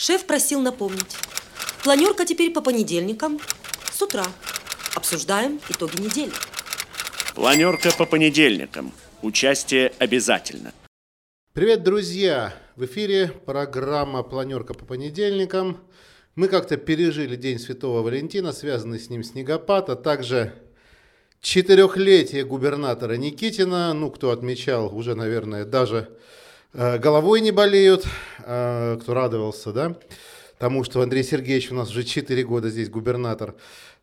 Шеф просил напомнить. Планёрка теперь по понедельникам с утра. Обсуждаем итоги недели. Планёрка по понедельникам. Участие обязательно. Привет, друзья! В эфире программа «Планёрка по понедельникам». Мы как-то пережили День Святого Валентина, связанный с ним снегопад, а также четырехлетие губернатора Никитина. Ну, кто отмечал, уже, наверное, даже головой не болеют, кто радовался, да? Потому что Андрей Сергеевич у нас уже 4 года здесь губернатор.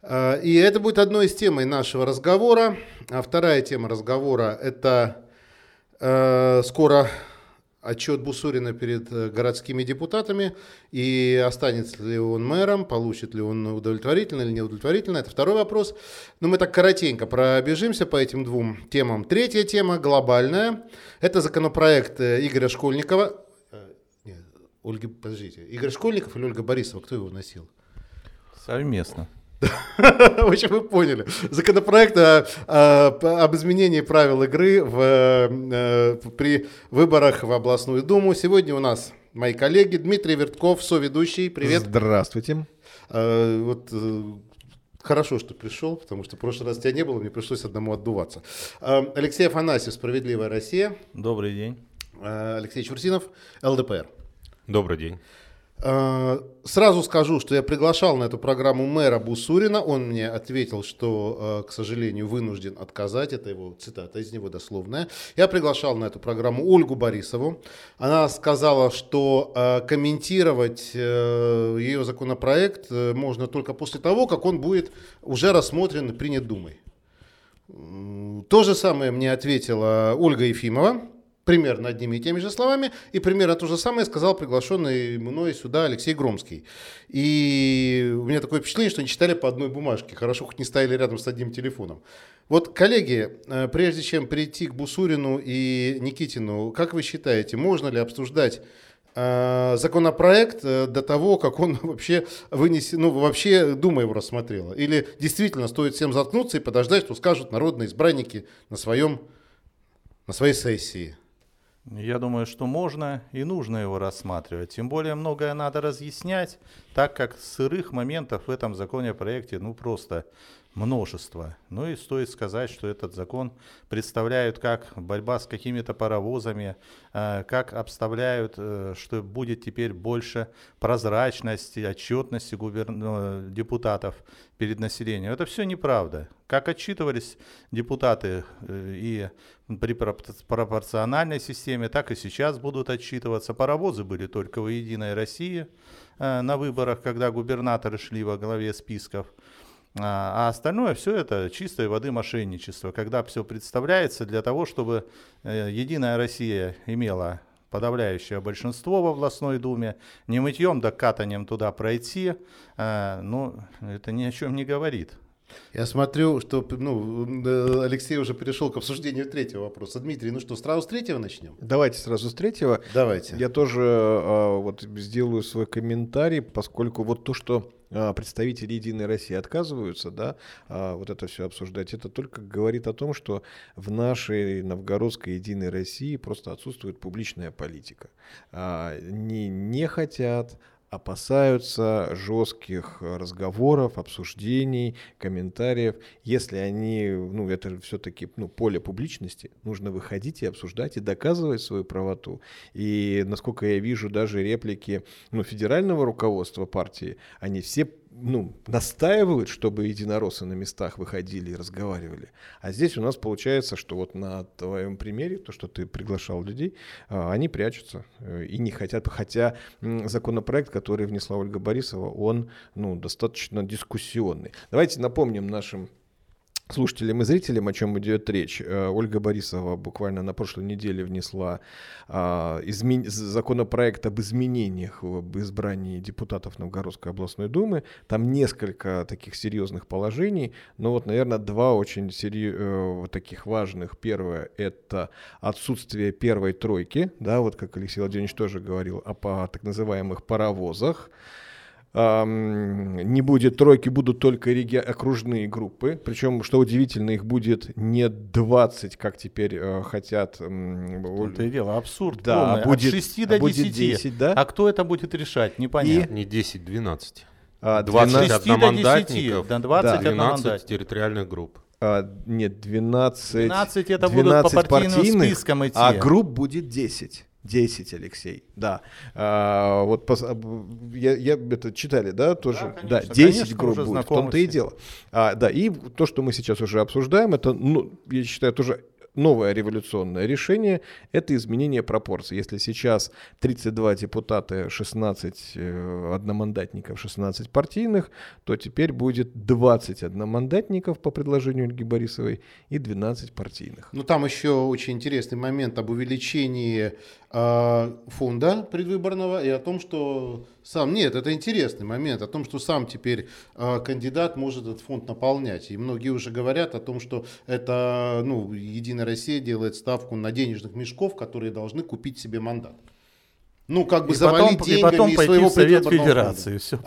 И это будет одной из тем нашего разговора. А вторая тема разговора – это скоро отчет Бусурина перед городскими депутатами. И останется ли он мэром, получит ли он удовлетворительно или неудовлетворительно. Это второй вопрос. Но мы так коротенько пробежимся по этим двум темам. Третья тема – глобальная. Это законопроект Игоря Школьникова. Ольги, подождите, Игорь Школьников или Ольга Борисова, кто его вносил? Совместно. В общем, вы поняли. Законопроект об изменении правил игры при выборах в областную думу. Сегодня у нас мои коллеги Дмитрий Вертков, соведущий. Привет. Здравствуйте. Хорошо, что пришел, потому что в прошлый раз тебя не было, мне пришлось одному отдуваться. Алексей Афанасьев, «Справедливая Россия». Добрый день. Алексей Чурсинов, ЛДПР. Добрый день. Сразу скажу, что я приглашал на эту программу мэра Бусурина. Он мне ответил, что, к сожалению, вынужден отказать. Это его цитата, из него дословная. Я приглашал на эту программу Ольгу Борисову. Она сказала, что комментировать ее законопроект можно только после того, как он будет уже рассмотрен и принят Думой. То же самое мне ответила Ольга Ефимова. Примерно одними и теми же словами, и примерно то же самое сказал приглашенный мной сюда Алексей Громский. И у меня такое впечатление, что они читали по одной бумажке, хорошо хоть не стояли рядом с одним телефоном. Вот, коллеги, прежде чем перейти к Бусурину и Никитину, как вы считаете, можно ли обсуждать законопроект до того, как он вообще вынесет, вообще Дума его рассмотрела? Или действительно стоит всем заткнуться и подождать, что скажут народные избранники на своей сессии? Я думаю, что можно и нужно его рассматривать. Тем более многое надо разъяснять, так как сырых моментов в этом законопроекте просто множество. Ну и стоит сказать, что этот закон представляют как борьба с какими-то паровозами, как обставляют, что будет теперь больше прозрачности, отчетности депутатов перед населением. Это все неправда. Как отчитывались депутаты и при пропорциональной системе, так и сейчас будут отчитываться. Паровозы были только в «Единой России» на выборах, когда губернаторы шли во главе списков. А остальное все это чистой воды мошенничество, когда все представляется для того, чтобы «Единая Россия» имела подавляющее большинство в областной думе, не мытьем да катанием туда пройти, это ни о чем не говорит. Я смотрю, что Алексей уже перешел к обсуждению третьего вопроса. Дмитрий, сразу с третьего начнем? Давайте сразу с третьего. Давайте. Я тоже сделаю свой комментарий, поскольку то, что представители «Единой России» отказываются, это все обсуждать, это только говорит о том, что в нашей новгородской «Единой России» просто отсутствует публичная политика. Они не хотят, опасаются жестких разговоров, обсуждений, комментариев. Если они, это все-таки поле публичности, нужно выходить и обсуждать, и доказывать свою правоту. И, насколько я вижу, даже реплики федерального руководства партии, они все настаивают, чтобы единороссы на местах выходили и разговаривали. А здесь у нас получается, что на твоем примере, то, что ты приглашал людей, они прячутся и не хотят. Хотя законопроект, который внесла Ольга Борисова, он достаточно дискуссионный. Давайте напомним нашим слушателям и зрителям, о чем идет речь. Ольга Борисова буквально на прошлой неделе внесла законопроект об изменениях в избрании депутатов Новгородской областной думы. Там несколько таких серьезных положений, но наверное, два очень таких важных. Первое – это отсутствие первой тройки, как Алексей Владимирович тоже говорил, о так называемых паровозах. не будет тройки, будут только окружные группы. Причем, что удивительно, их будет не 20, как теперь хотят. Это и дело, абсурд. Да, будет, от 6 до 10. 10, да? А кто это будет решать, непонятно. И... Не 10, 12. 20 одномандатников, 12 территориальных групп. Нет, 12 это 12 будут по партийным спискам идти. А групп будет 10. 10, Алексей, да. Вот я это читали, да, тоже. Да, конечно, 10 конечно, групп будет, в том-то и дело. Да, и то, что мы сейчас уже обсуждаем, это, ну, я считаю, тоже новое революционное решение – это изменение пропорций. Если сейчас 32 депутата, 16 одномандатников, 16 партийных, то теперь будет 20 одномандатников по предложению Ольги Борисовой и 12 партийных. Ну, там еще очень интересный момент об увеличении фонда предвыборного и о том, что сам... Нет, это интересный момент, о том, что сам теперь кандидат может этот фонд наполнять. И многие уже говорят о том, что это, ну, Единая Россия делает ставку на денежных мешков, которые должны купить себе мандат. Ну, как бы завалить деньгами из своего предвыборного фонда. И потом пойти в Совет Федерации. Все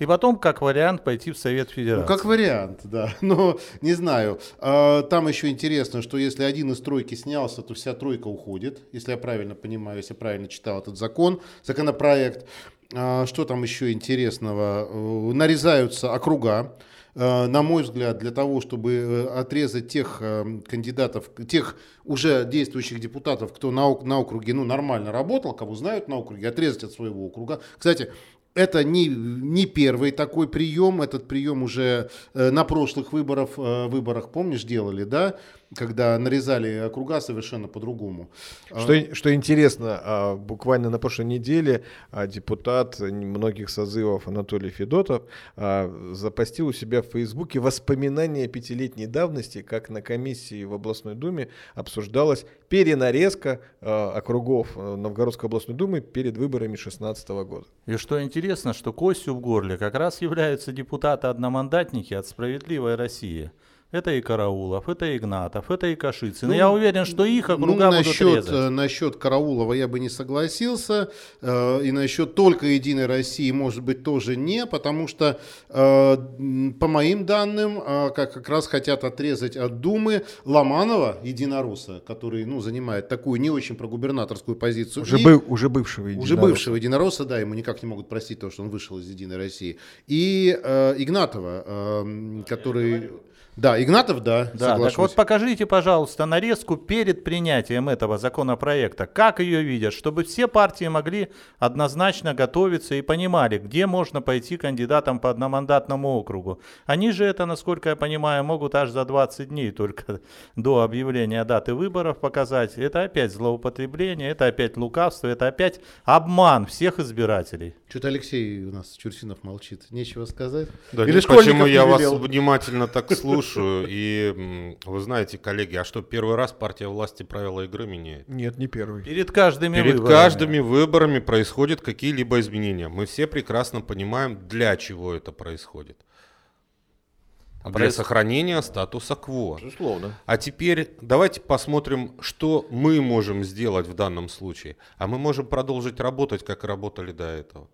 и потом, как вариант, пойти в Совет Федерации. Ну, как вариант, да. Но не знаю. Там еще интересно, что если один из тройки снялся, то вся тройка уходит. Если я правильно понимаю, если я правильно читал этот законопроект. Что там еще интересного? Нарезаются округа. На мой взгляд, для того, чтобы отрезать тех кандидатов, тех уже действующих депутатов, кто на округе, ну, нормально работал, кого знают на округе, отрезать от своего округа. Кстати, это не первый такой прием, этот прием уже на прошлых выборах, помнишь, делали, да? Когда нарезали округа совершенно по-другому. Что интересно, буквально на прошлой неделе депутат многих созывов Анатолий Федотов запостил у себя в Фейсбуке воспоминания пятилетней давности, как на комиссии в областной думе обсуждалась перенарезка округов Новгородской областной думы перед выборами 2016 года. И что интересно, что костью в горле как раз являются депутаты-одномандатники от «Справедливой России». Это и Караулов, это Игнатов, это и Кашицын. Ну, я уверен, что их округа будут резать. Насчет Караулова я бы не согласился. И насчет только Единой России, может быть, тоже не. Потому что, по моим данным, как раз хотят отрезать от Думы Ломанова, единоросса, который, ну, занимает такую не очень прогубернаторскую позицию. Уже бывшего единоросса. Уже бывшего единоросса, да, ему никак не могут простить то, что он вышел из Единой России. И Игнатова, который... Да, Игнатов, да, соглашусь. Так вот покажите, пожалуйста, нарезку перед принятием этого законопроекта. Как ее видят, чтобы все партии могли однозначно готовиться и понимали, где можно пойти кандидатам по одномандатному округу. Они же это, насколько я понимаю, могут аж за 20 дней только до объявления даты выборов показать. Это опять злоупотребление, это опять лукавство, это опять обман всех избирателей. Что-то Алексей у нас, Чурсинов, молчит. Нечего сказать. Да, или почему я вас внимательно так слушаю? И вы знаете, коллеги, а что, первый раз партия власти правила игры меняет? Нет, не первый. Перед каждыми выборами происходят какие-либо изменения. Мы все прекрасно понимаем, для чего это происходит. Для сохранения статуса кво. Безусловно. А теперь давайте посмотрим, что мы можем сделать в данном случае. А мы можем продолжить работать, как работали до этого.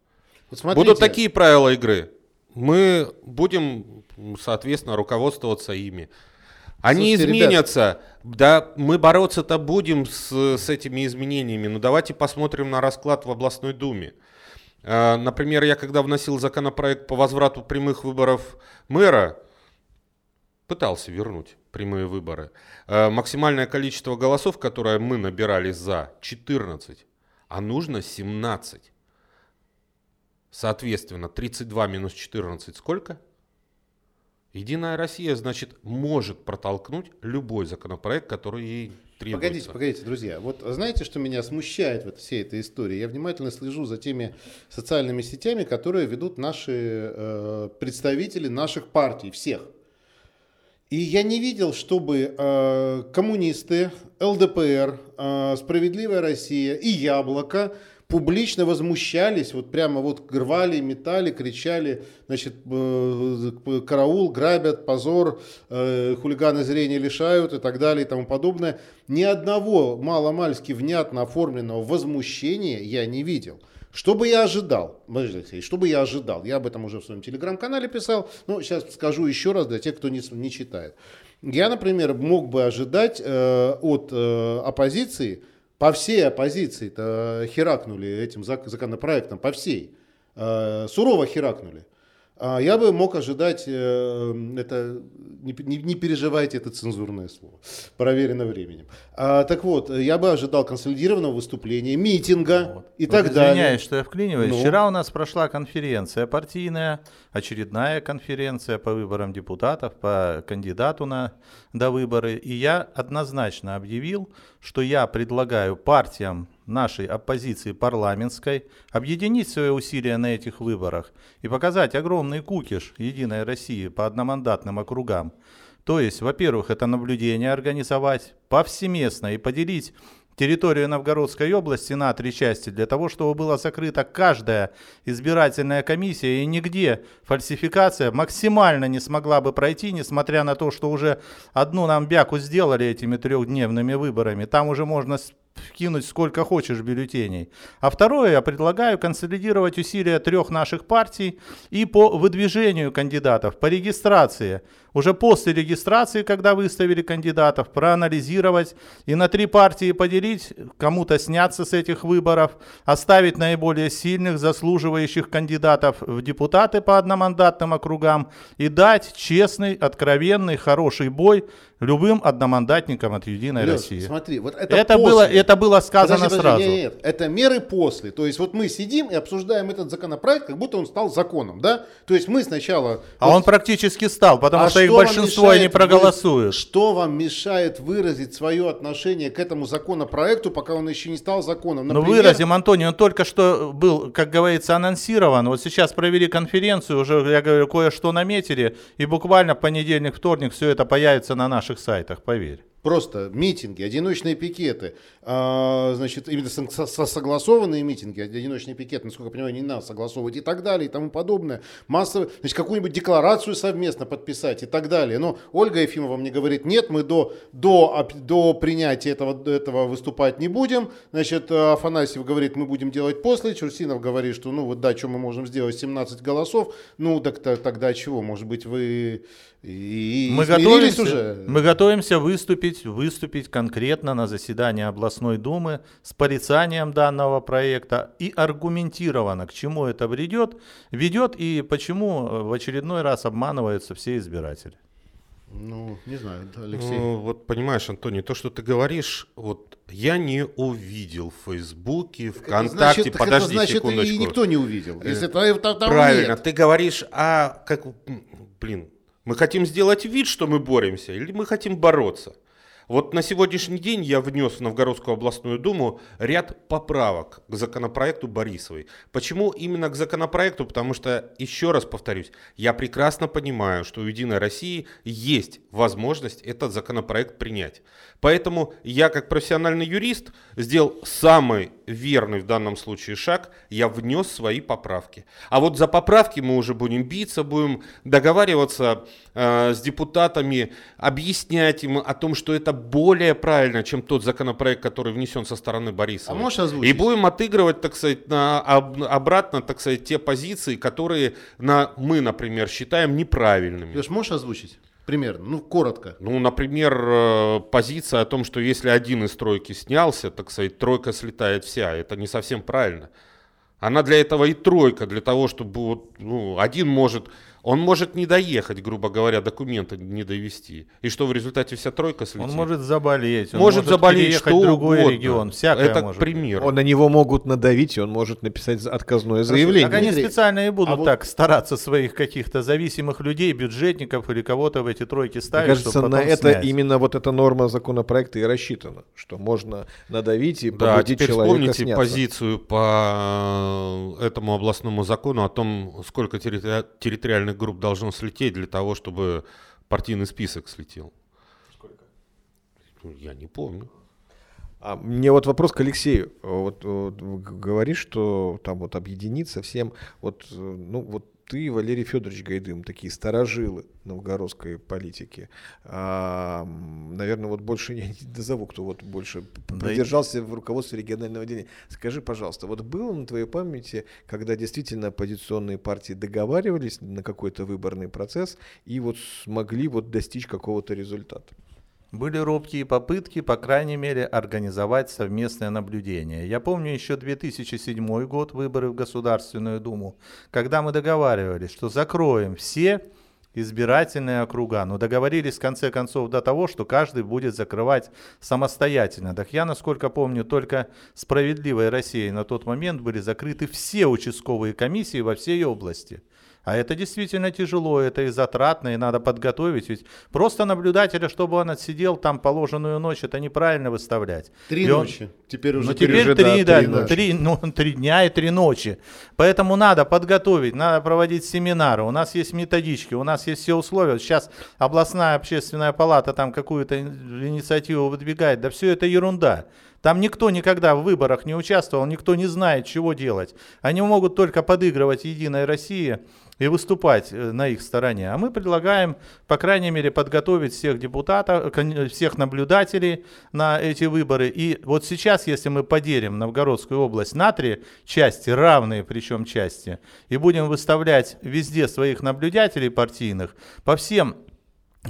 Вот смотрите. Будут такие правила игры. Мы будем, соответственно, руководствоваться ими. Они изменятся. Ребят. Да, мы бороться-то будем с этими изменениями. Но давайте посмотрим на расклад в областной думе. Например, я когда вносил законопроект по возврату прямых выборов мэра, пытался вернуть прямые выборы. Максимальное количество голосов, которое мы набирали за, 14, а нужно 17. Соответственно, 32 минус 14 сколько? Единая Россия, значит, может протолкнуть любой законопроект, который ей требуется. Погодите, друзья. Вот знаете, что меня смущает в всей этой истории? Я внимательно слежу за теми социальными сетями, которые ведут наши представители наших партий, всех. И я не видел, чтобы коммунисты, ЛДПР, «Справедливая Россия» и «Яблоко» публично возмущались, вот прямо вот рвали, метали, кричали, значит, караул грабят, позор, хулиганы зрения лишают и так далее и тому подобное. Ни одного маломальски внятно оформленного возмущения я не видел. Что бы я ожидал? Что бы я ожидал? Я об этом уже в своем телеграм-канале писал, но сейчас скажу еще раз для тех, кто не читает. Я, например, мог бы ожидать от оппозиции, по всей оппозиции херакнули этим законопроектом, по всей, сурово херакнули. Я бы мог ожидать, это не переживайте, это цензурное слово, проверено временем. Так вот, я бы ожидал консолидированного выступления, митинга вот. И вот так далее. Извиняюсь, что я вклиниваюсь. Вчера у нас прошла конференция партийная, очередная конференция по выборам депутатов, по кандидату на довыборы. И я однозначно объявил, что я предлагаю партиям нашей оппозиции парламентской объединить свои усилия на этих выборах и показать огромный кукиш Единой России по одномандатным округам. То есть, во-первых, это наблюдение организовать повсеместно и поделить территорию Новгородской области на 3 части, для того, чтобы была закрыта каждая избирательная комиссия, и нигде фальсификация максимально не смогла бы пройти, несмотря на то, что уже одну нам бяку сделали этими 3-дневными выборами. Там уже можно вкинуть сколько хочешь бюллетеней. А второе, я предлагаю консолидировать усилия 3 наших партий и по выдвижению кандидатов, по регистрации. Уже после регистрации, когда выставили кандидатов, проанализировать и на 3 партии поделить, кому-то сняться с этих выборов, оставить наиболее сильных, заслуживающих кандидатов в депутаты по одномандатным округам и дать честный, откровенный, хороший бой любым одномандатникам от Единой России. Смотри, вот это было сказано сразу. Нет, это меры после. То есть вот мы сидим и обсуждаем этот законопроект, как будто он стал законом, да? То есть мы сначала... он практически стал, потому что их большинство не проголосуют. Что вам мешает выразить свое отношение к этому законопроекту, пока он еще не стал законом? Например, выразим, Антоний, он только что был, как говорится, анонсирован. Вот сейчас провели конференцию, уже, я говорю, кое-что наметили, и буквально понедельник, вторник все это появится на наших сайтах, поверь. Просто митинги, одиночные пикеты, именно согласованные митинги, одиночные пикеты, насколько я понимаю, не надо согласовывать и так далее, и тому подобное. Массовые, какую-нибудь декларацию совместно подписать и так далее. Но Ольга Ефимова мне говорит, нет, мы до принятия этого выступать не будем. Афанасьев говорит, мы будем делать после. Чурсинов говорит, что что мы можем сделать, 17 голосов. Тогда чего, может быть, вы... Мы готовимся выступить конкретно на заседании областной думы с порицанием данного проекта и аргументированно, к чему это ведет и почему в очередной раз обманываются все избиратели. Не знаю, Алексей. Понимаешь, Антоний, то, что ты говоришь, я не увидел в Фейсбуке, ВКонтакте. Подожди секундочку. И никто не увидел. Если правильно, ты говоришь, мы хотим сделать вид, что мы боремся, или мы хотим бороться? На сегодняшний день я внес в Новгородскую областную думу ряд поправок к законопроекту Борисовой. Почему именно к законопроекту? Потому что, еще раз повторюсь, я прекрасно понимаю, что у «Единой России» есть возможность этот законопроект принять. Поэтому я, как профессиональный юрист, сделал самый верный в данном случае шаг. Я внес свои поправки. А за поправки мы уже будем биться, будем договариваться с депутатами, объяснять им о том, что это более правильно, чем тот законопроект, который внесен со стороны Борисова. А можешь озвучить? И будем отыгрывать, обратно, те позиции, которые мы, например, считаем неправильными. Леш, можешь озвучить? Примерно, коротко. Например, позиция о том, что если один из тройки снялся, тройка слетает вся. Это не совсем правильно. Она для этого и тройка, для того, чтобы один может не доехать, грубо говоря, документы не довести. И что в результате вся тройка слетит? Он может заболеть, переехать в другой регион. Это может пример. На него могут надавить, и он может написать отказное заявление. Так они специально и будут стараться своих каких-то зависимых людей, бюджетников или кого-то в эти тройки ставить. Кажется, на это именно эта норма законопроекта и рассчитана, что можно надавить и побудить человека сняться. Вспомните позицию по этому областному закону о том, сколько территориальных групп должно слететь для того, чтобы партийный список слетел. Сколько? Я не помню. А мне вот вопрос к Алексею. Вот говоришь, что там вот объединиться всем. Вот ты, Валерий Федорович Гайдым, такие старожилы новгородской политики. Наверное, вот больше я не назову, кто вот больше продержался в руководстве регионального отделения. Скажи, пожалуйста, вот было на твоей памяти, когда действительно оппозиционные партии договаривались на какой-то выборный процесс и вот смогли вот достичь какого-то результата? Были робкие попытки, по крайней мере, организовать совместное наблюдение. Я помню еще 2007 год, выборы в Государственную Думу, когда мы договаривались, что закроем все избирательные округа. Но договорились в конце концов до того, что каждый будет закрывать самостоятельно. Так я, насколько помню, только «Справедливой России» на тот момент были закрыты все участковые комиссии во всей области. А это действительно тяжело, это и затратно, и надо подготовить. Ведь просто наблюдателя, чтобы он отсидел там положенную ночь, это неправильно выставлять. Три ночи. Теперь уже три дня и три ночи. Поэтому надо подготовить, надо проводить семинары. У нас есть методички, у нас есть все условия. Сейчас областная общественная палата там какую-то инициативу выдвигает. Да все это ерунда. Там никто никогда в выборах не участвовал, никто не знает, чего делать. Они могут только подыгрывать «Единой России» и выступать на их стороне. А мы предлагаем, по крайней мере, подготовить всех депутатов, всех наблюдателей на эти выборы. И вот сейчас, если мы поделим Новгородскую область на три части, равные причем части, и будем выставлять везде своих наблюдателей партийных по всем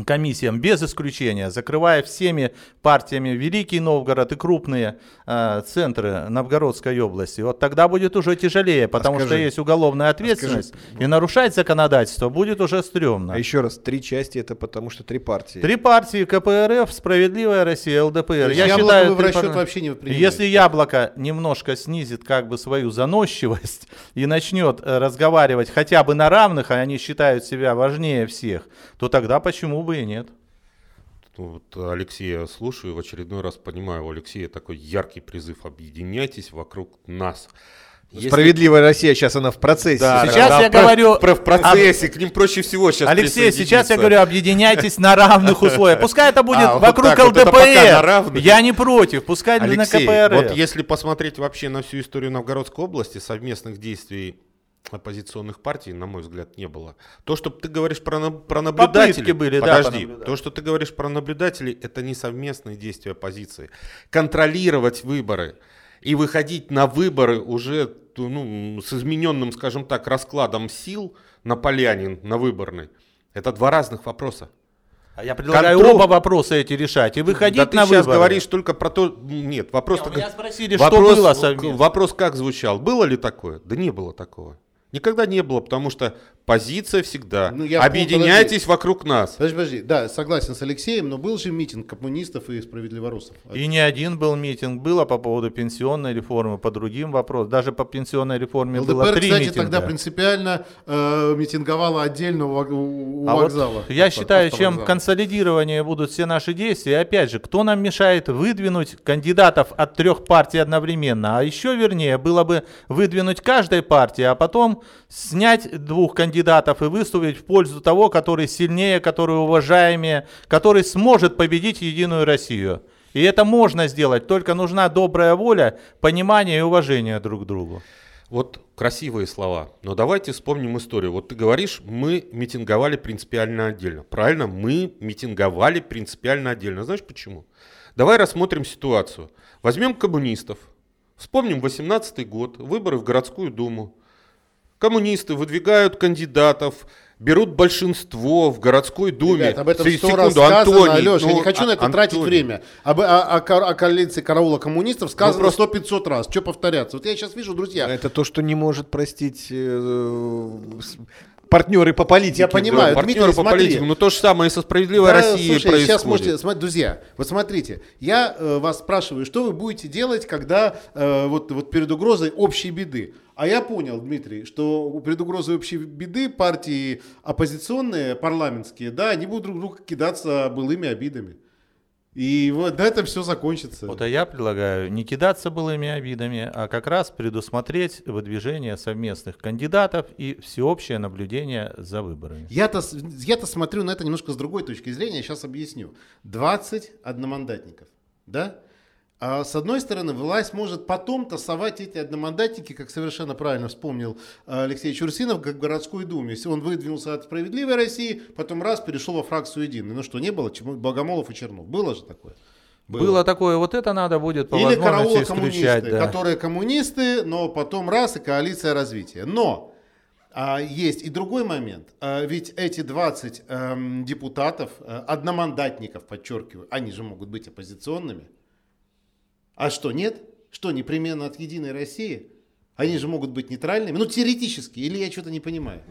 комиссиям, без исключения, закрывая всеми партиями Великий Новгород и крупные центры Новгородской области, вот тогда будет уже тяжелее, потому что есть уголовная ответственность, и нарушать законодательство будет уже стрёмно. А еще раз, три части — это потому что три партии. Три партии: КПРФ, «Справедливая Россия», ЛДПР. Я считаю, в расчет вообще не принимаете. Если «Яблоко» немножко снизит как бы свою заносчивость и начнет разговаривать хотя бы на равных, а они считают себя важнее всех, то тогда почему бы и нет. Вот Алексея слушаю, в очередной раз понимаю, у Алексея такой яркий призыв: объединяйтесь вокруг нас. Справедливая Россия, сейчас она в процессе. Да, сейчас я говорю... В процессе, к ним проще всего сейчас Алексей, сейчас я говорю, объединяйтесь на равных условиях. Пускай это будет вокруг ЛДПР. Я не против, пускай на КПРФ. Вот если посмотреть вообще на всю историю Новгородской области, совместных действий оппозиционных партий, на мой взгляд, не было. То, что ты говоришь про наблюдателей, были, подожди, да, то, что ты говоришь про наблюдателей, это не совместные действия оппозиции. Контролировать выборы и выходить на выборы уже с измененным, скажем так, раскладом сил на поляне, на выборной, это два разных вопроса. Я предлагаю оба вопроса эти решать и выходить на выборы. Ты сейчас говоришь только про то... Нет, вопрос... Меня спросили, что было совместно. Вопрос как звучал? Было ли такое? Да не было такого. Никогда не было, потому что позиция всегда. Объединяйтесь вокруг нас. Подожди, да, согласен с Алексеем, но был же митинг коммунистов и справедливорусов. И не один был митинг, было по поводу пенсионной реформы, по другим вопросам. Даже по пенсионной реформе ЛДПР, было 3 митинга. ЛДПР, кстати, тогда принципиально митинговала отдельно у вокзала. Вот я считаю, чем консолидированнее будут все наши действия, и опять же, кто нам мешает выдвинуть кандидатов от 3 партий одновременно? А еще вернее, было бы выдвинуть каждой партии, а потом снять 2 кандидатов и выступить в пользу того, который сильнее, который уважаемее, который сможет победить «Единую Россию». И это можно сделать, только нужна добрая воля, понимание и уважение друг к другу. Вот красивые слова, но давайте вспомним историю. Вот ты говоришь, мы митинговали принципиально отдельно. Правильно, мы митинговали принципиально отдельно. Знаешь почему? Давай рассмотрим ситуацию. Возьмем коммунистов, вспомним 18-й год, выборы в городскую думу. Коммунисты выдвигают кандидатов, берут большинство в городской думе. Ребят, об этом 100 раз сказано, Алеша, я не хочу на это тратить время. О коалиции караула коммунистов сказано просто 100-500 раз. Что повторяться? Вот я сейчас вижу, друзья... Это то, что не может простить... Партнеры по политике. Я понимаю, да, партнеры по политике. Но то же самое и со «Справедливой Россией» происходит. Сейчас можете, друзья, вот смотрите, я вас спрашиваю, что вы будете делать, когда вот перед угрозой общей беды. А я понял, Дмитрий, что перед угрозой общей беды партии оппозиционные, парламентские, да, они будут друг друга кидаться былыми обидами. И вот на этом все закончится. Вот, а я предлагаю не кидаться былыми обидами, а как раз предусмотреть выдвижение совместных кандидатов и всеобщее наблюдение за выборами. Я-то смотрю на это немножко с другой точки зрения, сейчас объясню. 20 одномандатников, да? С одной стороны, власть может потом тасовать эти одномандатники, как совершенно правильно вспомнил Алексей Чурсинов, как в городской думе. Если он выдвинулся от «Справедливой России», потом раз перешел во фракцию «Единой». Ну что, не было? Богомолов и Чернов. Было же такое? Было такое, вот это надо будет по возможности исключать. Или Караулов-коммунисты, да. Которые коммунисты, но потом раз и коалиция развития. Но есть и другой момент. Ведь эти 20 депутатов, одномандатников, подчеркиваю, они же могут быть оппозиционными. А что, нет? Что, непременно от «Единой России»? Они же могут быть нейтральными, ну теоретически, или я что-то не понимаю.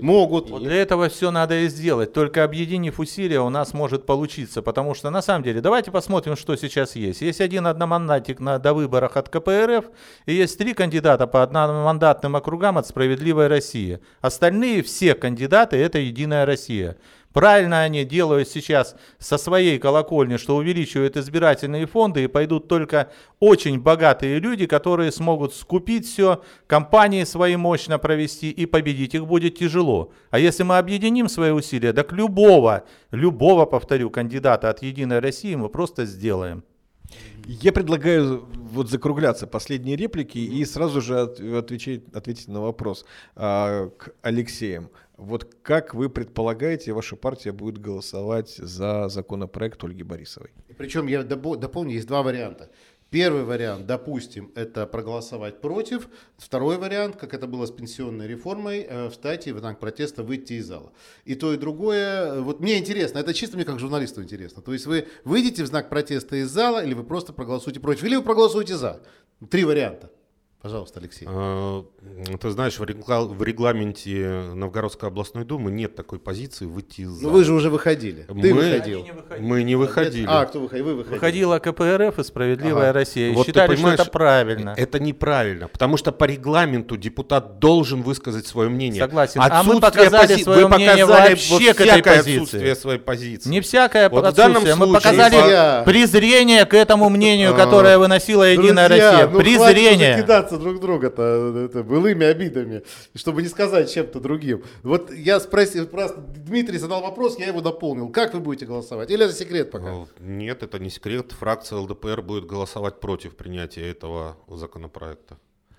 Могут. Вот для этого все надо и сделать, только объединив усилия у нас может получиться, потому что на самом деле, давайте посмотрим, что сейчас есть. Есть один одномандатик на довыборах от КПРФ, и есть 3 кандидата по одномандатным округам от «Справедливой России». Остальные все кандидаты — это «Единая Россия». Правильно они делают сейчас со своей колокольни, что увеличивают избирательные фонды и пойдут только очень богатые люди, которые смогут скупить все, компании свои мощно провести, и победить их будет тяжело. А если мы объединим свои усилия, так любого, повторю, кандидата от «Единой России» мы просто сделаем. Я предлагаю вот закругляться последние реплики и сразу же ответить на вопрос к Алексеям. Вот как вы предполагаете, ваша партия будет голосовать за законопроект Ольги Борисовой? Причем я дополню, есть 2 варианта. Первый вариант, допустим, это проголосовать против. Второй вариант, как это было с пенсионной реформой, встать и в знак протеста выйти из зала. И то, и другое. Вот мне интересно, это чисто мне как журналисту интересно. То есть вы выйдете в знак протеста из зала, или вы просто проголосуете против, или вы проголосуете за. 3 варианта. Пожалуйста, Алексей. Ты знаешь, в регламенте Новгородской областной думы нет такой позиции выйти из зала. Но вы же уже выходили. Ты выходил. Мы не выходили. А, кто выходил? Вы выходили. Выходила КПРФ и «Справедливая Россия». Вот считали, что это правильно. Это неправильно, потому что по регламенту депутат должен высказать свое мнение. Согласен. А мы показали свое мнение вообще к этой позиции. Отсутствие своей позиции. Не всякое отсутствие. Мы показали презрение к этому мнению, которое выносила «Единая Россия». Презрение. Друг друга-то былыми обидами, чтобы не сказать чем-то другим. Вот я спросил, Дмитрий задал вопрос, я его дополнил. Как вы будете голосовать? Или это секрет пока? Нет, это не секрет. Фракция ЛДПР будет голосовать против принятия этого законопроекта.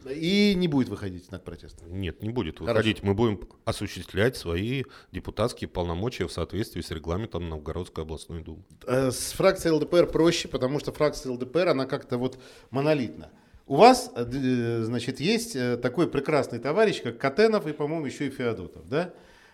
И не будет выходить на протест? Нет, не будет выходить. Хорошо. Мы будем осуществлять свои депутатские полномочия в соответствии с регламентом Новгородской областной думы. С фракцией ЛДПР проще, потому что фракция ЛДПР, она как-то вот монолитна. У вас, значит, есть такой прекрасный товарищ, как Катенов и, по-моему, еще и Федотов, да?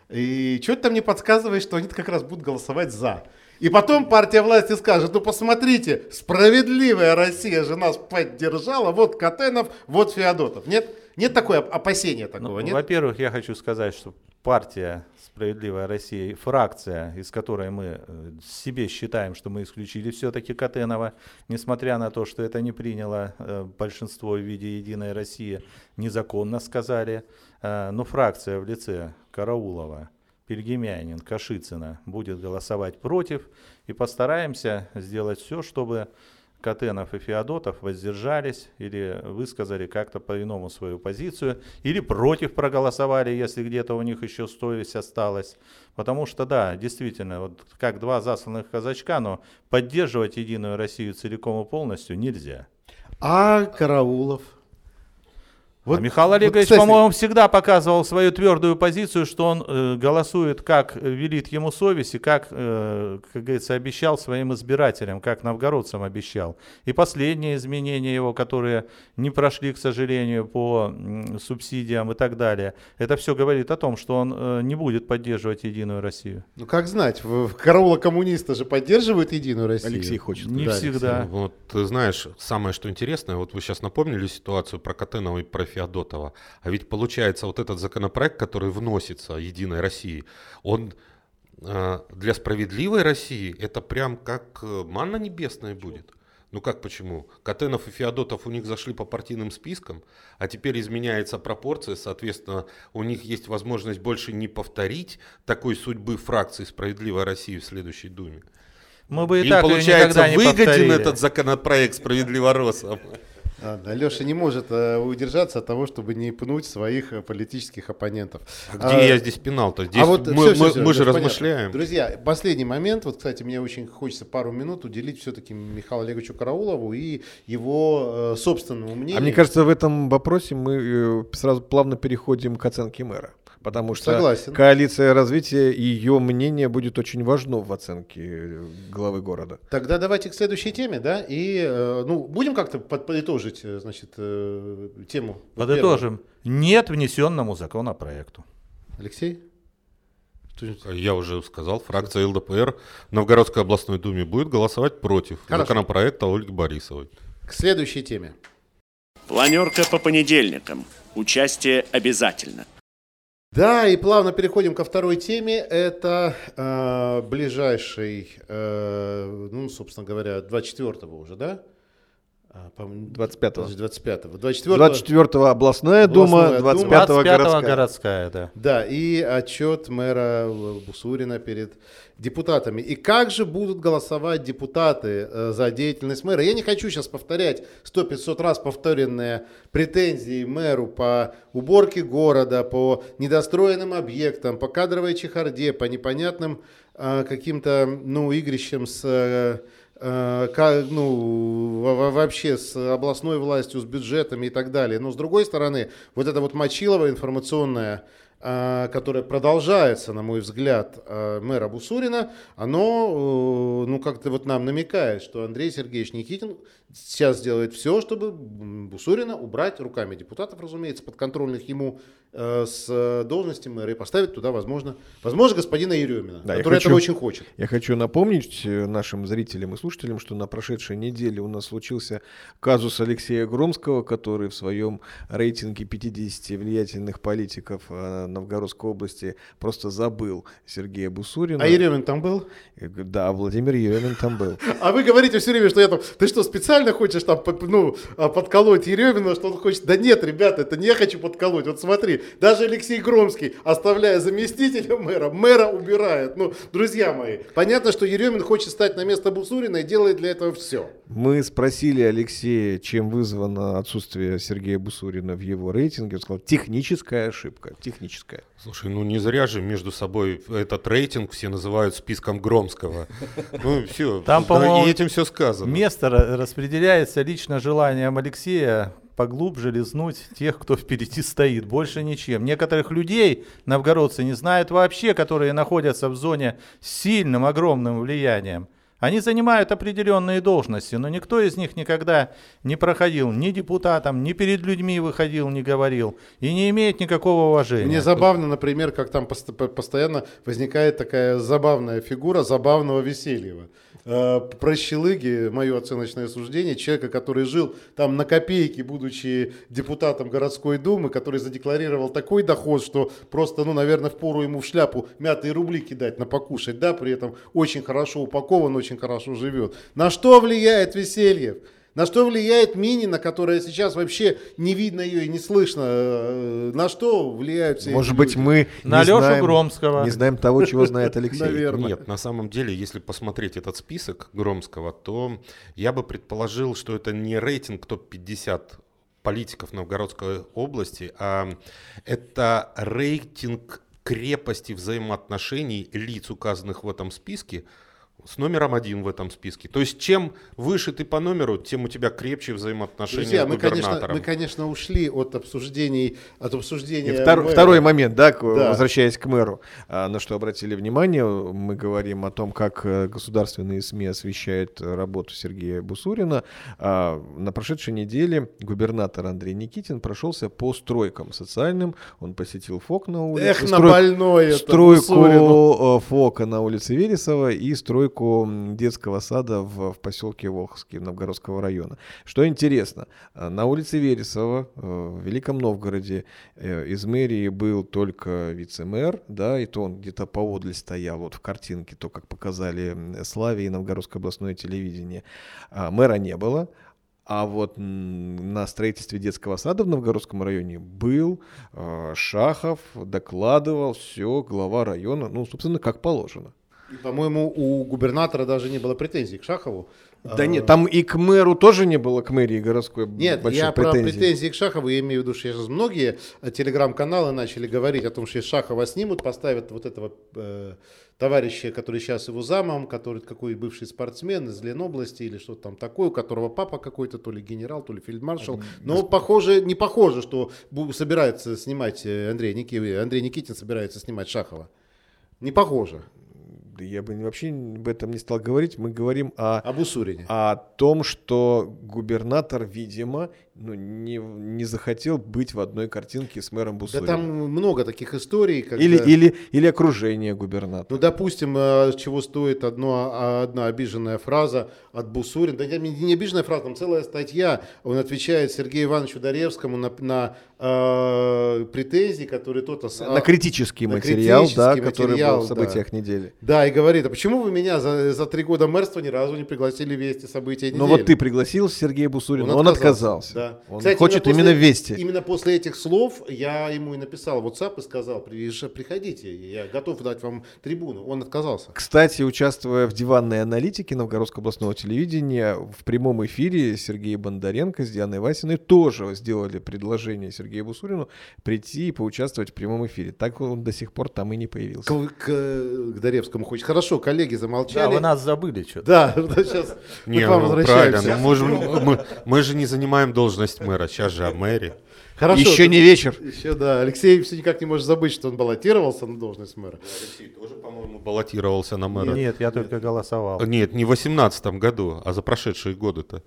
И что-то там мне подсказывает, что они как раз будут голосовать за. И потом партия власти скажет: ну посмотрите, «Справедливая Россия» же нас поддержала, вот Катенов, вот Федотов. Нет? Нет такое опасения такого, нет? Во-первых, я хочу сказать, что партия «Справедливая Россия», фракция, из которой мы себе считаем, что мы исключили все-таки Катенова, несмотря на то, что это не приняло большинство в виде «Единой России», незаконно сказали, но фракция в лице Караулова, Пельгемянин, Кашицына будет голосовать против, и постараемся сделать все, чтобы Катенов и Федотов воздержались или высказали как-то по-иному свою позицию, или против проголосовали, если где-то у них еще совесть осталась. Потому что, да, действительно, вот как 2 засланных казачка, но поддерживать «Единую Россию» целиком и полностью нельзя. А Караулов? Вот, Михаил Олегович, вот, по-моему, всегда показывал свою твердую позицию, что он голосует, как велит ему совесть, и как говорится, обещал своим избирателям, как новгородцам обещал. И последние изменения его, которые не прошли, к сожалению, по субсидиям и так далее, это все говорит о том, что он не будет поддерживать «Единую Россию». Ну как знать, Караула коммуниста же поддерживают «Единую Россию». Алексей хочет. Не всегда. Вот ты знаешь, самое что интересное, вот вы сейчас напомнили ситуацию про Катенова и про Федотова. А ведь получается, вот этот законопроект, который вносится «Единой России», он для «Справедливой России» это прям как манна небесная будет. Ну как почему? Катенов и Федотов у них зашли по партийным спискам, а теперь изменяется пропорция, соответственно, у них есть возможность больше не повторить такой судьбы фракции «Справедливая Россия» в следующей Думе. Мы бы и так, получается, и никогда не повторили. Выгоден этот законопроект «Справедливоросов». Леша не может удержаться от того, чтобы не пнуть своих политических оппонентов. Где я здесь пинал-то? Здесь мы же размышляем. Друзья, последний момент. Вот, кстати, мне очень хочется пару минут уделить все-таки Михаилу Олеговичу Караулову и его собственному мнению. А мне кажется, в этом вопросе мы сразу плавно переходим к оценке мэра. Потому что коалиция развития, ее мнение будет очень важно в оценке главы города. Тогда давайте к следующей теме, да? И будем как-то подытожить, значит, тему. Подытожим. Нет внесенному законопроекту. Алексей? Я уже сказал, фракция ЛДПР в Новгородской областной думе будет голосовать против законопроекта Ольги Борисовой. К следующей теме. Планёрка по понедельникам. Участие обязательно. Да, и плавно переходим ко второй теме. Это ближайший, собственно говоря, 24-го уже, да? 25-го. 24-го областная дума, 25-го городская. Да, и отчет мэра Бусурина перед депутатами. И как же будут голосовать депутаты за деятельность мэра? Я не хочу сейчас повторять 100-500 раз повторенные претензии мэру по уборке города, по недостроенным объектам, по кадровой чехарде, по непонятным каким-то игрищам с... вообще с областной властью, с бюджетами и так далее. Но с другой стороны, вот эта вот мочилова информационная, которая продолжается, на мой взгляд, мэра Бусурина, оно как-то вот нам намекает, что Андрей Сергеевич Никитин сейчас сделает все, чтобы Бусурина убрать руками депутатов, разумеется, подконтрольных ему с должности мэра и поставить туда, возможно господина Еремина, да, который этого очень хочет. Я хочу напомнить нашим зрителям и слушателям, что на прошедшей неделе у нас случился казус Алексея Громского, который в своем рейтинге 50 влиятельных политиков Новгородской области просто забыл Сергея Бусурина. А Еремин там был? Да, Владимир Еремин там был. А вы говорите все время, что я там... Ты что, специально хочешь там подколоть Еремина, что он хочет? Да нет, ребята, это не я хочу подколоть. Вот смотри, даже Алексей Громский, оставляя заместителя мэра убирает. Друзья мои, понятно, что Еремин хочет стать на место Бусурина и делает для этого все. Мы спросили Алексея, чем вызвано отсутствие Сергея Бусурина в его рейтинге. Он сказал, техническая ошибка. Слушай, не зря же между собой этот рейтинг все называют списком Громского. Все, там, по-моему, этим все сказано. Место распределяется лично желанием Алексея поглубже лизнуть тех, кто впереди стоит. Больше ничем. Некоторых людей новгородцы не знают вообще, которые находятся в зоне с сильным, огромным влиянием. Они занимают определенные должности, но никто из них никогда не проходил ни депутатом, ни перед людьми выходил, не говорил и не имеет никакого уважения. Мне забавно, например, как там постоянно возникает такая забавная фигура забавного Весельева. Про Щелыги, мое оценочное суждение, человека, который жил там на копейки, будучи депутатом городской думы, который задекларировал такой доход, что просто, наверное, впору ему в шляпу мятые рубли кидать на покушать, да, при этом очень хорошо упакован, очень хорошо живет. На что влияет Весельев? На что влияет Минина, которая сейчас вообще не видно ее и не слышно? На что влияют все эти люди? Может быть, мы не знаем, Громского. Не знаем того, чего знает Алексей. Нет, на самом деле, если посмотреть этот список Громского, то я бы предположил, что это не рейтинг топ-50 политиков Новгородской области, а это рейтинг крепости взаимоотношений лиц, указанных в этом списке, с номером 1 в этом списке. То есть, чем выше ты по номеру, тем у тебя крепче взаимоотношения. Друзья, с губернатором. Мы, конечно, ушли от обсуждений, Второй момент, возвращаясь к мэру, на что обратили внимание, мы говорим о том, как государственные СМИ освещают работу Сергея Бусурина. На прошедшей неделе губернатор Андрей Никитин прошелся по стройкам социальным. Он посетил ФОК на улице. Стройку ФОКа на улице Вересова и стройку детского сада в поселке Волховский Новгородского района. Что интересно, на улице Вересова в Великом Новгороде из мэрии был только вице-мэр, и то он где-то поодаль стоял, вот в картинке, то, как показали Славе и Новгородское областное телевидение. Мэра не было. А вот на строительстве детского сада в Новгородском районе был Шахов, докладывал все глава района, собственно, как положено. По-моему, у губернатора даже не было претензий к Шахову. Да нет, там и к мэру тоже не было, к мэрии городской больших претензий. Нет, я про претензии к Шахову, я имею в виду, что сейчас многие телеграм-каналы начали говорить о том, что Шахова снимут, поставят вот этого товарища, который сейчас его замом, который какой бывший спортсмен из Ленобласти или что-то там такое, у которого папа какой-то, то ли генерал, то ли фельдмаршал. Но похоже, не похоже, что собирается снимать Андрей Никитин собирается снимать Шахова. Не похоже. Я бы вообще об этом не стал говорить. Мы говорим о Бусурине. О том, что губернатор, видимо, не захотел быть в одной картинке с мэром Бусуриным. Да там много таких историй. Когда... Или окружение губернатора. Ну, допустим, чего стоит одна обиженная фраза от Бусурина. Да не обиженная фраза, там целая статья. Он отвечает Сергею Ивановичу Даревскому на претензии, которые тот... На критический материал, да, который был в событиях недели. Да, и говорит, а почему вы меня за 3 года мэрства ни разу не пригласили в Вести события недели? Ну вот ты пригласил Сергея Бусурина, он отказался. Да. Он кстати, хочет именно Вести. Именно после этих слов я ему и написал в WhatsApp и сказал, приходите, я готов дать вам трибуну. Он отказался. Кстати, участвуя в диванной аналитике Новгородского областного телевидения, в прямом эфире Сергей Бондаренко с Дианой Васиной тоже сделали предложение Сергею Бусурину прийти и поучаствовать в прямом эфире. Так он до сих пор там и не появился. К Даревскому хочет. Хорошо, коллеги замолчали. Да, вы нас забыли что-то. Да, сейчас мы к вам возвращаемся. Мы же не занимаем должность мэра, сейчас же о мэре. Хорошо, еще не вечер. Еще, да. Алексей все никак не может забыть, что он баллотировался на должность мэра. Алексей тоже, по-моему, баллотировался на мэра. Нет, я только голосовал. Нет, не в 2018 году, а за прошедшие годы-то.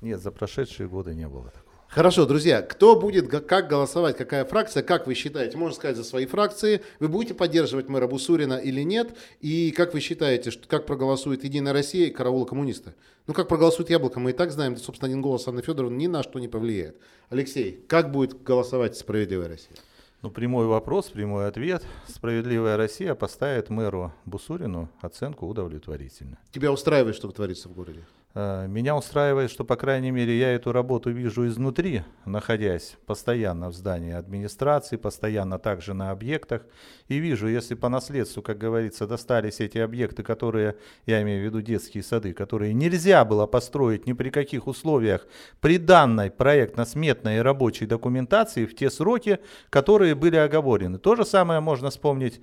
Нет, за прошедшие годы не было такого. Хорошо, друзья, кто будет как голосовать, какая фракция, как вы считаете, можно сказать, за свои фракции, вы будете поддерживать мэра Бусурина или нет, и как вы считаете, как проголосует Единая Россия и караулы коммуниста? Ну, как проголосует Яблоко, мы и так знаем, да, собственно, один голос Анны Федоровны ни на что не повлияет. Алексей, как будет голосовать Справедливая Россия? Ну, прямой вопрос, прямой ответ. Справедливая Россия поставит мэру Бусурину оценку удовлетворительно. Тебя устраивает, что творится в городе? Меня устраивает, что, по крайней мере, я эту работу вижу изнутри, находясь постоянно в здании администрации, постоянно также на объектах. И вижу, если по наследству, как говорится, достались эти объекты, которые, я имею в виду детские сады, которые нельзя было построить ни при каких условиях при данной проектно-сметной и рабочей документации в те сроки, которые были оговорены. То же самое можно вспомнить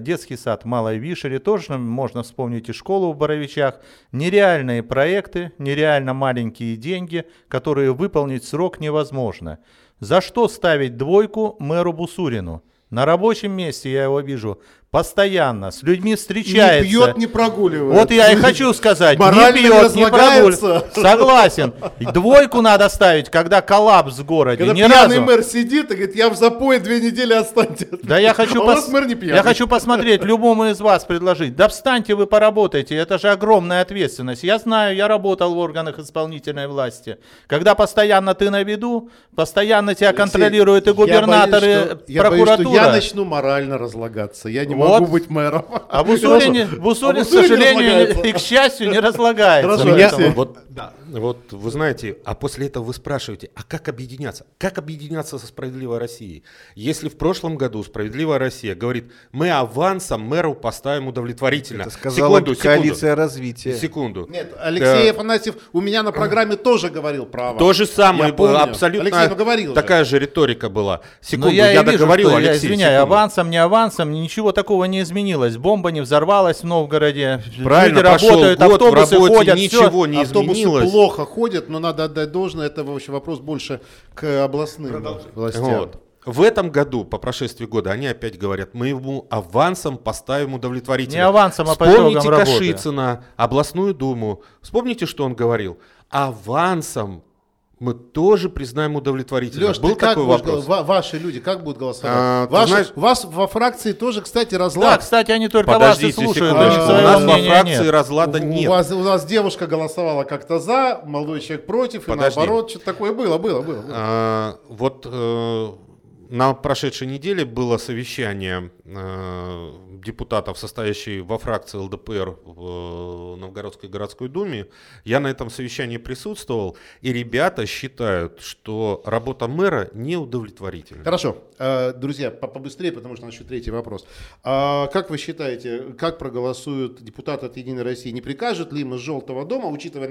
детский сад в Малой Вишере, тоже можно вспомнить и школу в Боровичах. Нереальные проекты, нереально маленькие деньги, которые выполнить срок невозможно. За что ставить двойку мэру Бусурину? На рабочем месте я его вижу постоянно, с людьми встречается. Не пьет, не прогуливает. Вот я и хочу сказать, не пьет, не прогуливает. Согласен. Двойку надо ставить, когда коллапс в городе. Когда пьяный мэр сидит и говорит, я в запое 2 недели, отстаньте. Да я хочу, мэр не пьяный. Я хочу посмотреть, любому из вас предложить. Да встаньте вы, поработайте, это же огромная ответственность. Я знаю, я работал в органах исполнительной власти. Когда постоянно ты на виду, постоянно тебя контролируют и губернаторы, и прокуратура. Боюсь, я начну морально разлагаться, я не могу быть мэром. А Бусурин, к сожалению, и к счастью, не разлагается. Вот вы знаете, а после этого вы спрашиваете, а как объединяться? Как объединяться со Справедливой Россией? Если в прошлом году Справедливая Россия говорит, мы авансом мэру поставим удовлетворительно. Это сказала коалиция развития. Секунду. Нет, Алексей Афанасьев у меня на программе тоже говорил право. То же самое было, абсолютно такая же риторика была. Секунду, я договорил, Алексей. Извиняю, авансом, не авансом, ничего такого. Не изменилось. Бомба не взорвалась в Новгороде. Правильно, люди работают, автобусы ходят. Ничего не автобусы изменилось. Плохо ходят, но надо отдать должное. Это вообще вопрос больше к областным властям. Вот. В этом году, по прошествии года, они опять говорят, мы ему авансом поставим удовлетворительно. Не авансом, а по итогам работы. Вспомните Кашицына, областную думу. Вспомните, что он говорил. Авансом мы тоже признаем удовлетворительно. Леш, был такой вопрос. Ваши люди как будут голосовать? Вас во фракции тоже, кстати, разлад. Да, кстати, они только вас и слушают. У нас во фракции разлада нет. У нас девушка голосовала как-то за, молодой человек против, и наоборот, что-то такое было. Вот На прошедшей неделе было совещание депутатов, состоящих во фракции ЛДПР в Новгородской городской думе. Я на этом совещании присутствовал, и ребята считают, что работа мэра неудовлетворительна. Хорошо. Друзья, побыстрее, потому что у нас еще третий вопрос. Как вы считаете, как проголосуют депутаты от «Единой России»? Не прикажут ли им из «Желтого дома», учитывая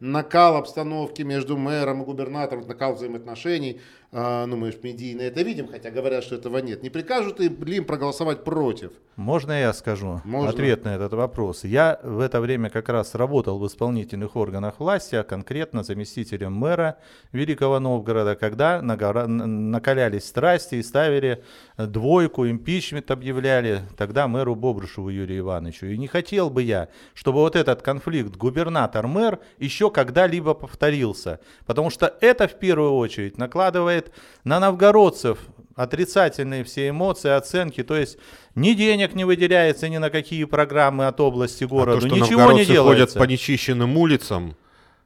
накал обстановки между мэром и губернатором, накал взаимоотношений, мы же медийно это видим, хотя говорят, что этого нет. Не прикажут ли им проголосовать против? Можно я скажу ответ на этот вопрос? Я в это время как раз работал в исполнительных органах власти, а конкретно заместителем мэра Великого Новгорода, когда накалялись страсти и ставили двойку, импичмент объявляли тогда мэру Бобрышеву Юрию Ивановичу. И не хотел бы я, чтобы вот этот конфликт губернатор-мэр еще когда-либо повторился, потому что это в первую очередь накладывает на новгородцев отрицательные все эмоции, оценки, то есть ни денег не выделяется ни на какие программы от области городу, то, ничего не делается. Новгородцы ходят по нечищенным улицам.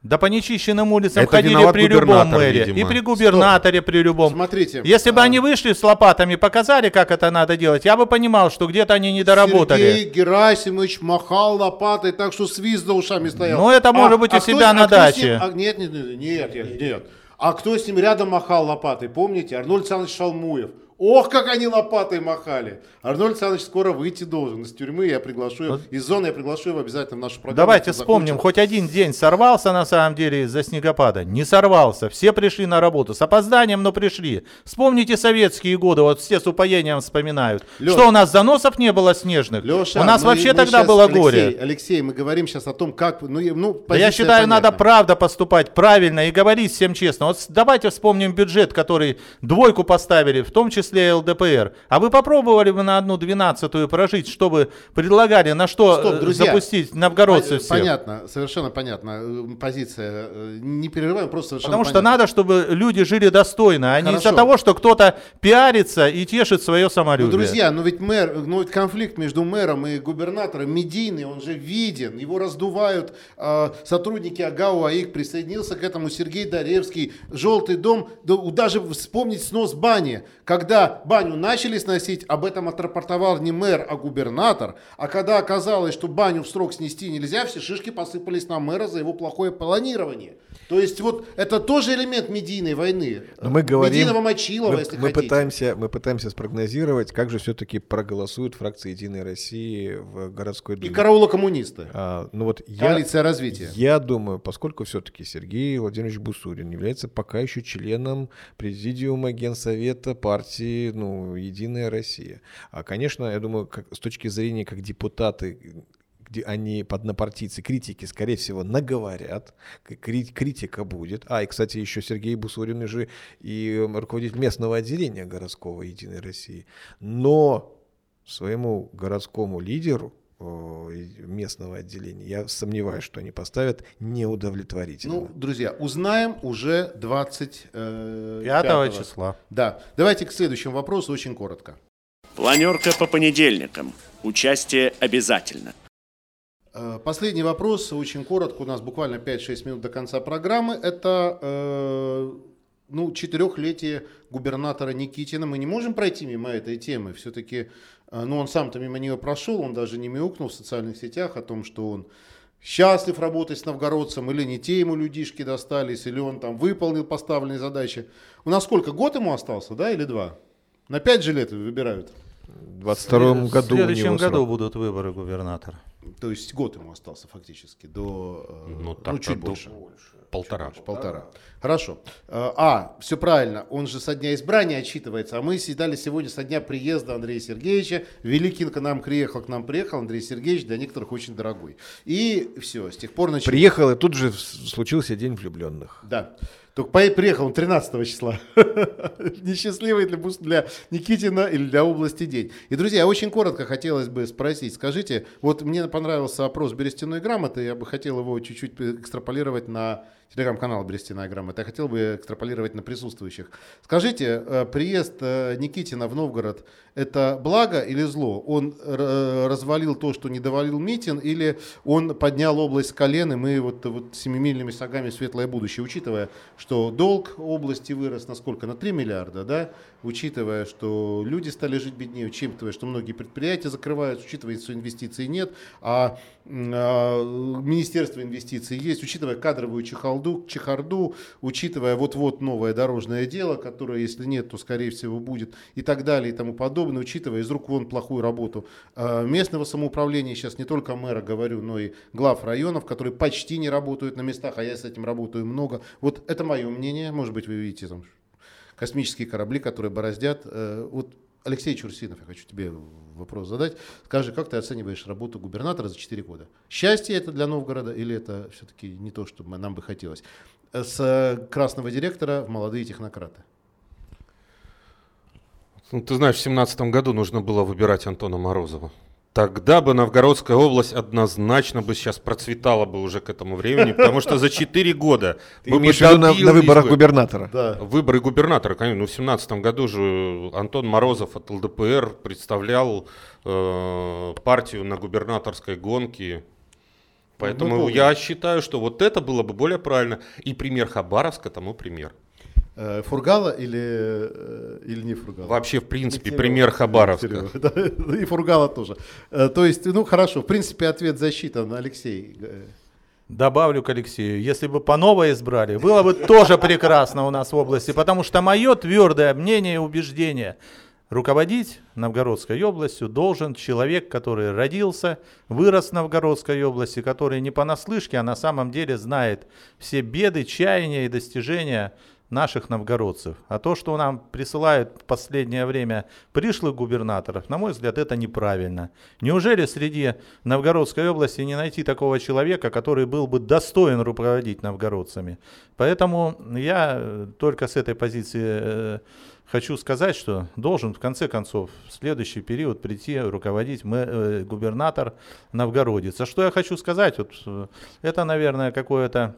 Да по нечищенным улицам это ходили при любом мэре, видимо. И при губернаторе, при любом. Смотрите, если бы они вышли с лопатами, показали, как это надо делать, я бы понимал, что где-то они не доработали. Сергей Герасимович махал лопатой, так что свист за ушами стоял. Ну это может быть у себя на даче. Нет. А кто с ним рядом махал лопатой, помните? Арнольд Александрович Шалмуев. Ох, как они лопатой махали. Арнольд Александрович скоро выйти должен из тюрьмы. Я приглашу его, из зоны я приглашу его обязательно в нашу программу. Давайте вспомним, хоть один день сорвался на самом деле из-за снегопада. Не сорвался. Все пришли на работу. С опозданием, но пришли. Вспомните советские годы. Вот все с упоением вспоминают. Леша, что у нас заносов не было снежных? Леша, у нас вообще тогда было горе. Алексей, мы говорим сейчас о том, как... Да я считаю, понятна. Надо правда поступать правильно и говорить всем честно. Вот давайте вспомним бюджет, который двойку поставили, в том числе ЛДПР. А вы попробовали бы на 1/12 прожить, чтобы предлагали на что запустить новгородцы все? Понятно, совершенно понятно. Позиция. Не перерываем, просто совершенно потому понятно. Что надо, чтобы люди жили достойно, а не из-за того, что кто-то пиарится и тешит свое самолюбие. Друзья, но ведь конфликт между мэром и губернатором медийный, он же виден. Его раздувают сотрудники АГАУ, АИК. Присоединился к этому Сергей Даревский. «Желтый дом». Даже вспомнить снос бани. Когда баню начали сносить, об этом отрапортовал не мэр, а губернатор. А когда оказалось, что баню в срок снести нельзя, все шишки посыпались на мэра за его плохое планирование. То есть вот это тоже элемент медийной войны. Мы говорим, медийного Мочилова, если хотите. Мы пытаемся спрогнозировать, как же все-таки проголосуют фракции «Единой России» в городской думе. И карауло-коммунисты. Коалиция развития. Я думаю, поскольку все-таки Сергей Владимирович Бусурин является пока еще членом президиума Генсовета партии «Единая Россия». А, конечно, я думаю, с точки зрения как депутаты, где они поднопартийцы, критики, скорее всего, наговорят, критика будет. И, кстати, еще Сергей Бусурин же и руководитель местного отделения городского «Единой России». Но своему городскому лидеру местного отделения, я сомневаюсь, что они поставят неудовлетворительно. Друзья, узнаем уже 25 числа. Да. Давайте к следующему вопросу очень коротко. Планёрка по понедельникам. Участие обязательно. Последний вопрос, очень коротко. У нас буквально 5-6 минут до конца программы. Это... 4-летие губернатора Никитина. Мы не можем пройти мимо этой темы. Все-таки, он сам-то мимо нее прошел, он даже не мяукнул в социальных сетях о том, что он счастлив работать с новгородцем, или не те ему людишки достались, или он там выполнил поставленные задачи. У нас сколько, год ему остался, да, или 2? На 5 же лет выбирают. В 22-м году. В следующем году будут выборы губернатора. То есть год ему остался фактически, до чуть больше. Полтора. Хорошо. Все правильно. Он же со дня избрания отчитывается. А мы сидели сегодня со дня приезда Андрея Сергеевича. Великий к нам приехал Андрей Сергеевич, для некоторых очень дорогой. И все, с тех пор начали. Приехал, и тут же случился День влюбленных. Да. Только приехал он 13 числа. Несчастливый для Никитина или для области день. И, друзья, очень коротко хотелось бы спросить. Скажите, вот мне понравился опрос Берестяной грамоты. Я бы хотел его чуть-чуть экстраполировать на телеграм-канала «Берестяная грамота». Я хотел бы экстраполировать на присутствующих. Скажите, приезд Никитина в Новгород – это благо или зло? Он развалил то, что не довалил Митин, или он поднял область с колен, и мы вот семимильными сагами светлое будущее, учитывая, что долг области вырос на сколько? На 3 миллиарда, да? Учитывая, что люди стали жить беднее, учитывая, что многие предприятия закрываются, учитывая, что инвестиций нет, а Министерство инвестиций есть, учитывая кадровую чехарду, учитывая вот-вот новое дорожное дело, которое, если нет, то, скорее всего, будет, и так далее, и тому подобное, учитывая из рук вон плохую работу местного самоуправления, сейчас не только мэра говорю, но и глав районов, которые почти не работают на местах, а я с этим работаю много. Вот это мое мнение, может быть, вы видите там космические корабли, которые бороздят. Вот, Алексей Чурсинов, я хочу тебе вопрос задать. Скажи, как ты оцениваешь работу губернатора за 4 года? Счастье это для Новгорода или это все-таки не то, что нам бы хотелось? С красного директора в молодые технократы. Ну, ты знаешь, в 2017 году нужно было выбирать Антона Морозова. Тогда бы Новгородская область однозначно бы сейчас процветала бы уже к этому времени, потому что за 4 года... Ты имеешь в виду на выборах губернатора? Да. Выборы губернатора, конечно. Ну, в 2017 году же Антон Морозов от ЛДПР представлял партию на губернаторской гонке. Поэтому я считаю, что вот это было бы более правильно. И пример Хабаровска тому пример. Фургала или не Фургала? Вообще, в принципе, Ефимова, пример Хабаровска. Ефимова. И Фургала тоже. То есть, ну хорошо, в принципе, ответ засчитан, Алексей. Добавлю к Алексею, если бы по новой избрали, было бы тоже прекрасно у нас в области, потому что мое твердое мнение и убеждение, руководить Новгородской областью должен человек, который родился, вырос в Новгородской области, который не понаслышке, а на самом деле знает все беды, чаяния и достижения наших новгородцев. А то, что нам присылают в последнее время пришлых губернаторов, на мой взгляд, это неправильно. Неужели среди Новгородской области не найти такого человека, который был бы достоин руководить новгородцами? Поэтому я только с этой позиции хочу сказать, что должен в конце концов в следующий период прийти руководить губернатор новгородец. А что я хочу сказать? Вот, это, наверное, какое-то...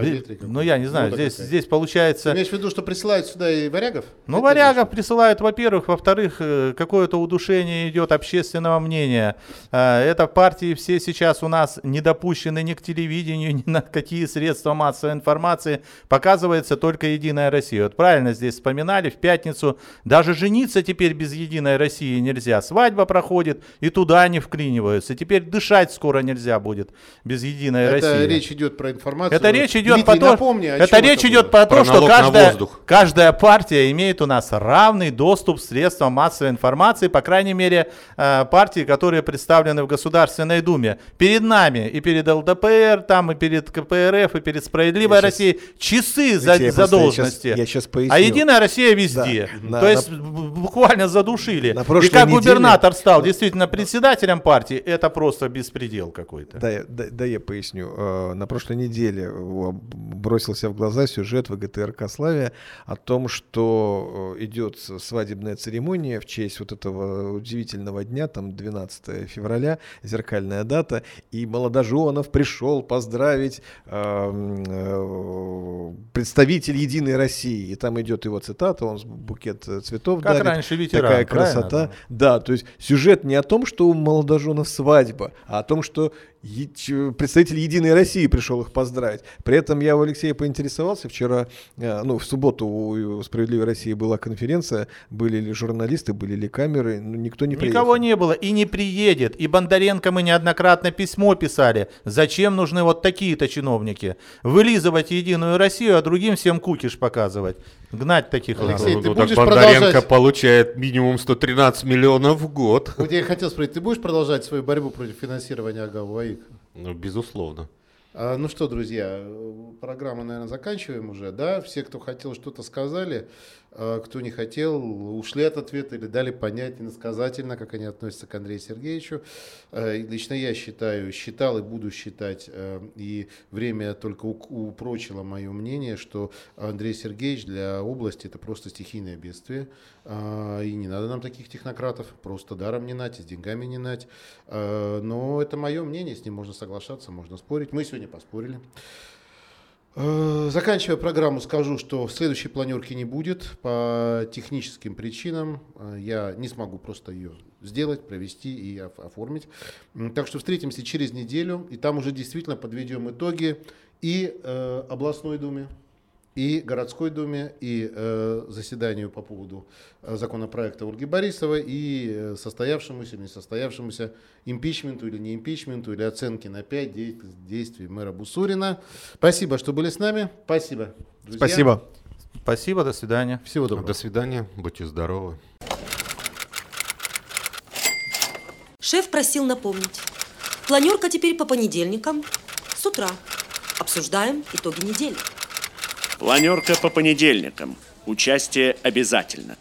я не знаю, здесь получается... Ты имеешь в виду, что присылают сюда и варягов? Ну, варягов присылают, во-первых. Во-вторых, какое-то удушение идет общественного мнения. Это партии все сейчас у нас не допущены ни к телевидению, ни на какие средства массовой информации. Показывается только «Единая Россия». Вот правильно здесь вспоминали в пятницу. Даже жениться теперь без «Единой России» нельзя. Свадьба проходит, и туда они вклиниваются. Теперь дышать скоро нельзя будет без «Единой России». Это речь идет про информацию. Это речь идет по тому, что каждая партия имеет у нас равный доступ к средствам массовой информации, по крайней мере, партии, которые представлены в Государственной Думе. Перед нами и перед ЛДПР, там, и перед КПРФ, и перед «Справедливой Россией» часы задолженности. А «Единая Россия» везде. Да, то есть буквально задушили. И как губернатор стал действительно председателем партии, это просто беспредел какой-то. Да, я поясню. На прошлой неделе бросился в глаза сюжет ВГТРК «Славия» о том, что идет свадебная церемония в честь вот этого удивительного дня, там 12 февраля, зеркальная дата, и молодоженов пришел поздравить представитель «Единой России». И там идет его цитата, он букет цветов дарит. Как раньше ветеран, такая красота. Правильно? Да, то есть сюжет не о том, что у молодоженов свадьба, а о том, что представитель «Единой России» пришел их поздравить. При этом я у Алексея поинтересовался вчера, в субботу у «Справедливой России» была конференция, были ли журналисты, были ли камеры, никто не приехал. Никого не было и не приедет. И Бондаренко мы неоднократно письмо писали. Зачем нужны вот такие-то чиновники? Вылизывать «Единую Россию», а другим всем кукиш показывать. Гнать таких. Алексей, ты будешь Бондаренко продолжать... получает минимум 113 миллионов в год. Вот я хотел спросить, ты будешь продолжать свою борьбу против финансирования АГА? Ну, безусловно. Ну что, друзья, программу, наверное, заканчиваем уже, да? Все, кто хотел, что-то сказали, кто не хотел, ушли от ответа или дали понять иносказательно, как они относятся к Андрею Сергеевичу. Лично я считал и буду считать, и время только упрочило мое мнение, что Андрей Сергеевич для области — это просто стихийное бедствие, и не надо нам таких технократов, просто даром не нать, с деньгами не нать. Но это мое мнение, с ним можно соглашаться, можно спорить. Мы сегодня поспорили. Заканчивая программу, скажу, что следующей планерки не будет по техническим причинам. Я не смогу просто ее сделать, провести и оформить. Так что встретимся через неделю, и там уже действительно подведем итоги и областной думе, и городской думе, и заседанию по поводу законопроекта Ольги Борисовой, и состоявшемуся или несостоявшемуся импичменту или не импичменту, или оценке на 5 действий мэра Бусурина. Спасибо, что были с нами. Спасибо, друзья. Спасибо. Спасибо, до свидания. Всего доброго. До свидания, будьте здоровы. Шеф просил напомнить. Планерка теперь по понедельникам с утра. Обсуждаем итоги недели. Планерка по понедельникам. Участие обязательно.